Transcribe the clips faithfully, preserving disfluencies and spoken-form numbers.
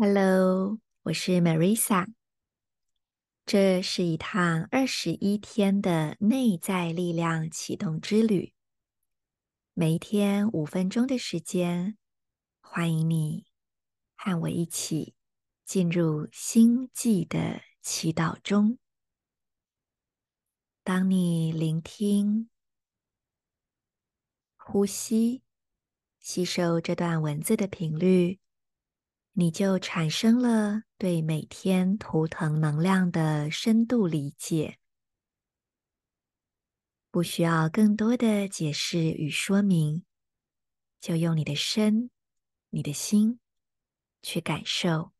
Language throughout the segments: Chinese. Hello， 我是 Marisa。这是一趟二十一天的内在力量启动之旅。每一天五分钟的时间，欢迎你和我一起进入星际的祈祷中。当你聆听、呼吸、吸收这段文字的频率，你就产生了对每天图腾能量的深度理解，不需要更多的解释与说明，就用你的身、你的心去感受。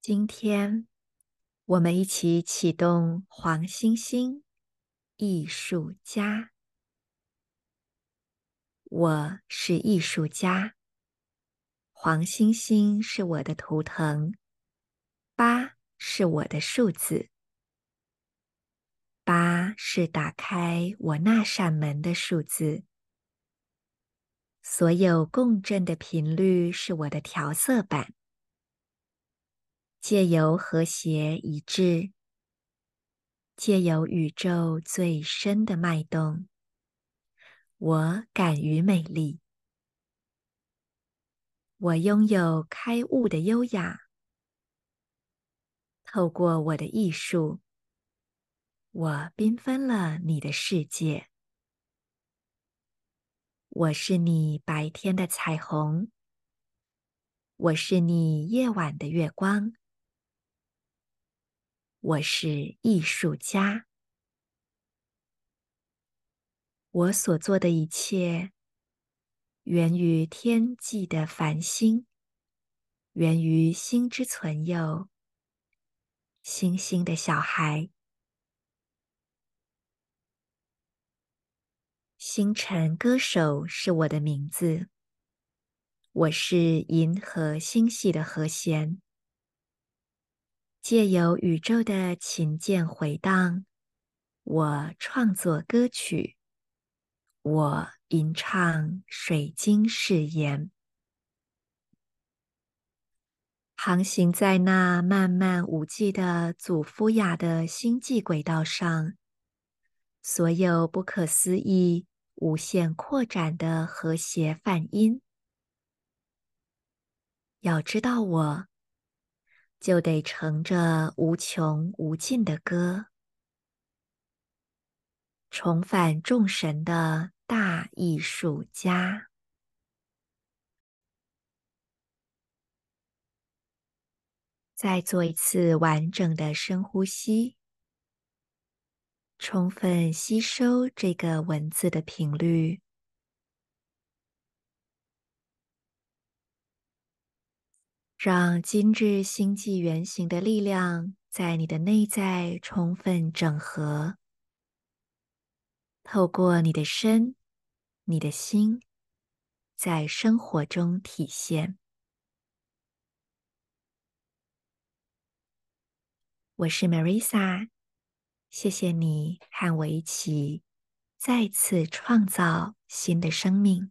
今天，我们一起启动黄星星艺术家。我是艺术家，黄星星是我的图腾，八是我的数字，八是打开我那扇门的数字。所有共振的频率是我的调色板，借由和谐一致，借由宇宙最深的脉动，我敢于美丽，我拥有开悟的优雅。透过我的艺术，我缤纷了你的世界。我是你白天的彩虹，我是你夜晚的月光。我是艺术家。我所做的一切，源于天际的繁星，源于心之存有，星星的小孩。星辰歌手是我的名字，我是银河星系的和弦，借由宇宙的琴键回荡，我创作歌曲。我吟唱水晶誓言，航行在那漫漫无际的祖夫雅的星际轨道上，所有不可思议、无限扩展的和谐泛音。要知道我，就得乘着无穷无尽的歌，重返众神的大艺术家。再做一次完整的深呼吸，充分吸收这个文字的频率。让今日星际原型的力量在你的内在充分整合，透过你的身、你的心，在生活中体现。我是 Marisa， 谢谢你和我一起再次创造新的生命。